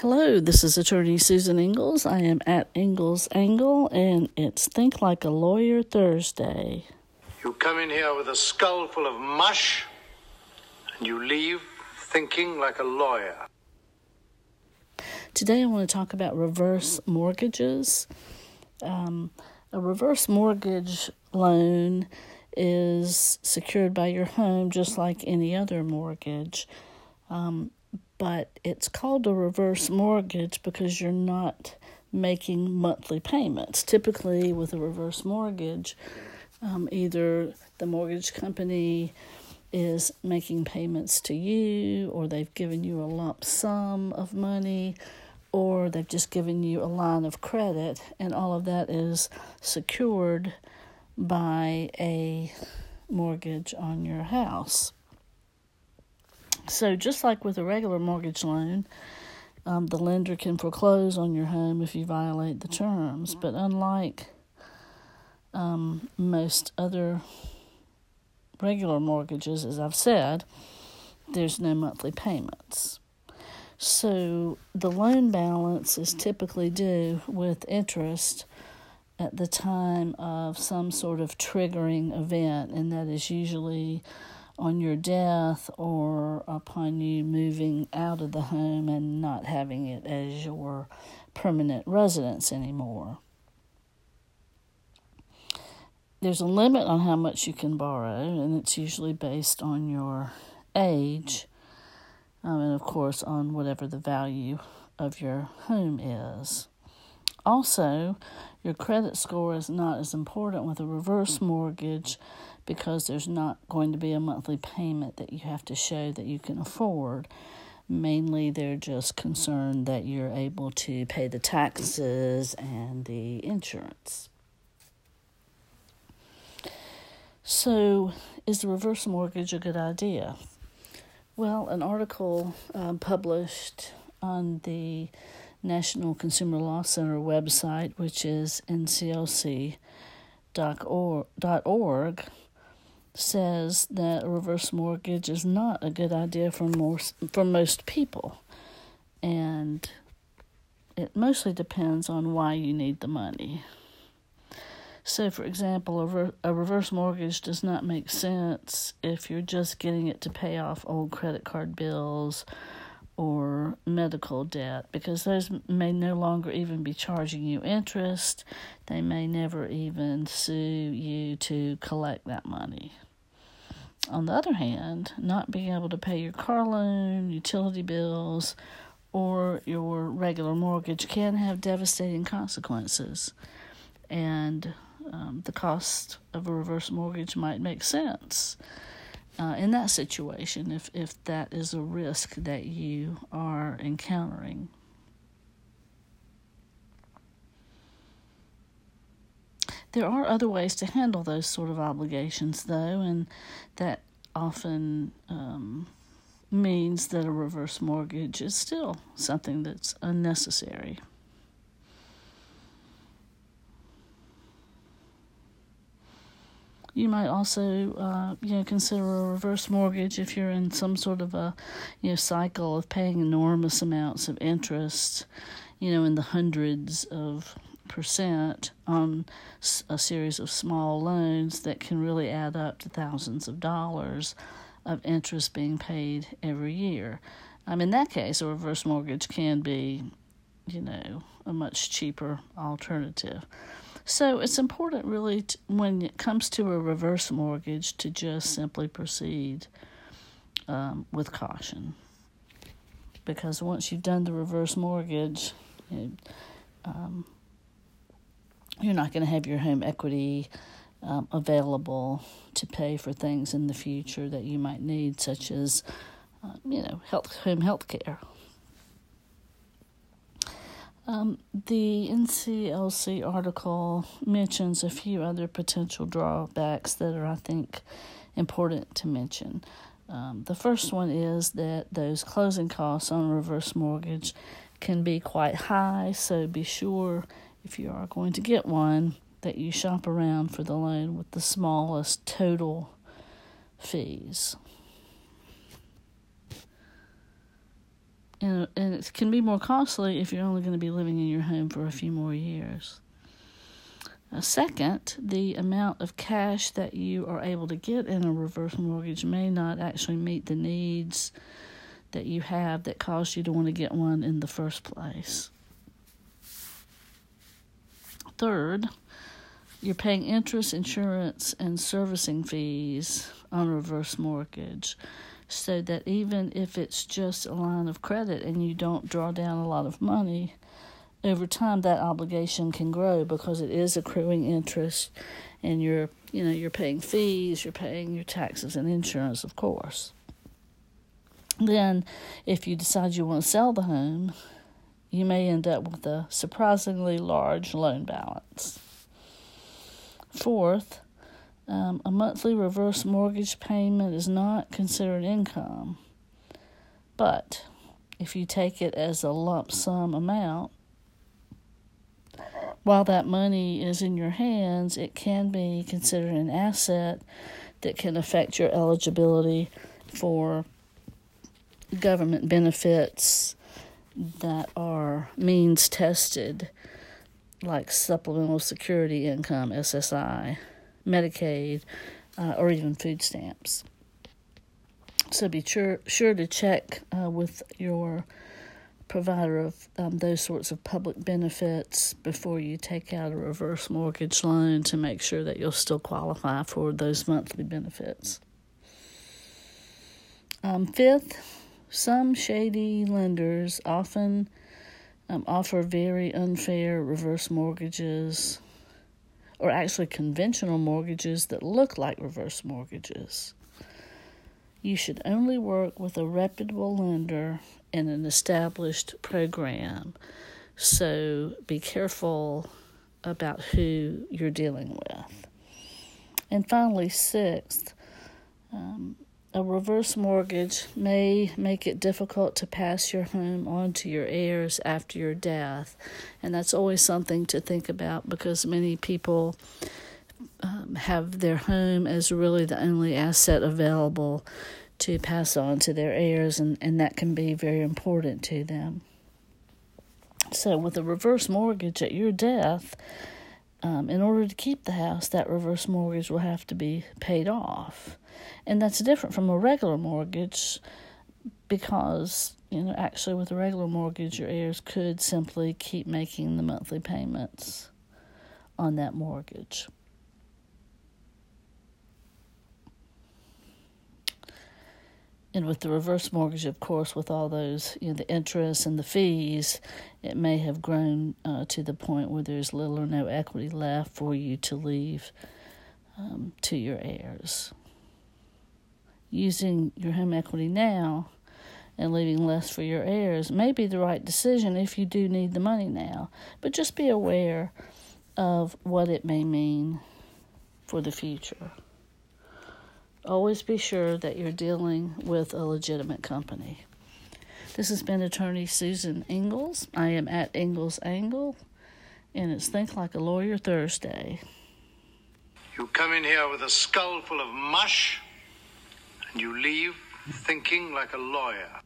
Hello, this is Attorney Susan Ingalls. I am at Ingalls Angle, and it's Think Like a Lawyer Thursday. You come in here with a skull full of mush, and you leave thinking like a lawyer. Today I want to talk about reverse mortgages. A reverse mortgage loan is secured by your home just like any other mortgage. But it's called a reverse mortgage because you're not making monthly payments. Typically, with a reverse mortgage, either the mortgage company is making payments to you, or they've given you a lump sum of money, or they've just given you a line of credit, and all of that is secured by a mortgage on your house. So just like with a regular mortgage loan, the lender can foreclose on your home if you violate the terms. But unlike most other regular mortgages, as I've said, there's no monthly payments. So the loan balance is typically due with interest at the time of some sort of triggering event, and that is usually on your death or upon you moving out of the home and not having it as your permanent residence anymore. There's a limit on how much you can borrow, and it's usually based on your age, and of course on whatever the value of your home is. Also, your credit score is not as important with a reverse mortgage because there's not going to be a monthly payment that you have to show that you can afford. Mainly, they're just concerned that you're able to pay the taxes and the insurance. So, is the reverse mortgage a good idea? Well, an article published on the National Consumer Law Center website, which is nclc.org, says that a reverse mortgage is not a good idea for most people. And it mostly depends on why you need the money. So, for example, a reverse mortgage does not make sense if you're just getting it to pay off old credit card bills or medical debt, because those may no longer even be charging you interest. They may never even sue you to collect that money. On the other hand, not being able to pay your car loan, utility bills, or your regular mortgage can have devastating consequences. And the cost of a reverse mortgage might make sense in that situation, if that is a risk that you are encountering. There are other ways to handle those sort of obligations, though, and that often means that a reverse mortgage is still something that's unnecessary. You might also, consider a reverse mortgage if you're in some sort of a, cycle of paying enormous amounts of interest, in the hundreds of % on a series of small loans that can really add up to thousands of dollars of interest being paid every year. In that case, a reverse mortgage can be, a much cheaper alternative. So it's important really when it comes to a reverse mortgage to just simply proceed with caution. Because once you've done the reverse mortgage, you're not going to have your home equity available to pay for things in the future that you might need, such as, home health care. The NCLC article mentions a few other potential drawbacks that are, I think, important to mention. The first one is that those closing costs on a reverse mortgage can be quite high, so be sure if you are going to get one that you shop around for the loan with the smallest total fees. and it can be more costly if you're only going to be living in your home for a few more years. Second, the amount of cash that you are able to get in a reverse mortgage may not actually meet the needs that you have that caused you to want to get one in the first place. Third, you're paying interest, insurance, and servicing fees on a reverse mortgage, so that even if it's just a line of credit and you don't draw down a lot of money, over time that obligation can grow because it is accruing interest, and you're paying fees, you're paying your taxes and insurance, of course. Then, if you decide you want to sell the home, you may end up with a surprisingly large loan balance. Fourth, a monthly reverse mortgage payment is not considered income, but if you take it as a lump sum amount, while that money is in your hands, it can be considered an asset that can affect your eligibility for government benefits that are means tested, like Supplemental Security Income, SSI, Medicaid, or even food stamps. So be sure to check with your provider of those sorts of public benefits before you take out a reverse mortgage loan to make sure that you'll still qualify for those monthly benefits. Fifth, some shady lenders often offer very unfair reverse mortgages, or actually conventional mortgages that look like reverse mortgages. You should only work with a reputable lender in an established program, so be careful about who you're dealing with. And finally, sixth, a reverse mortgage may make it difficult to pass your home on to your heirs after your death, and that's always something to think about because many people have their home as really the only asset available to pass on to their heirs, and that can be very important to them. So with a reverse mortgage at your death, in order to keep the house, that reverse mortgage will have to be paid off. And that's different from a regular mortgage because, actually with a regular mortgage, your heirs could simply keep making the monthly payments on that mortgage. And with the reverse mortgage, of course, with all those, the interest and the fees, it may have grown to the point where there's little or no equity left for you to leave to your heirs. Using your home equity now and leaving less for your heirs may be the right decision if you do need the money now, but just be aware of what it may mean for the future. Always be sure that you're dealing with a legitimate company. This has been attorney Susan Ingalls. I am at Ingalls Angle, and it's Think Like a Lawyer Thursday. You come in here with a skull full of mush, and you leave thinking like a lawyer.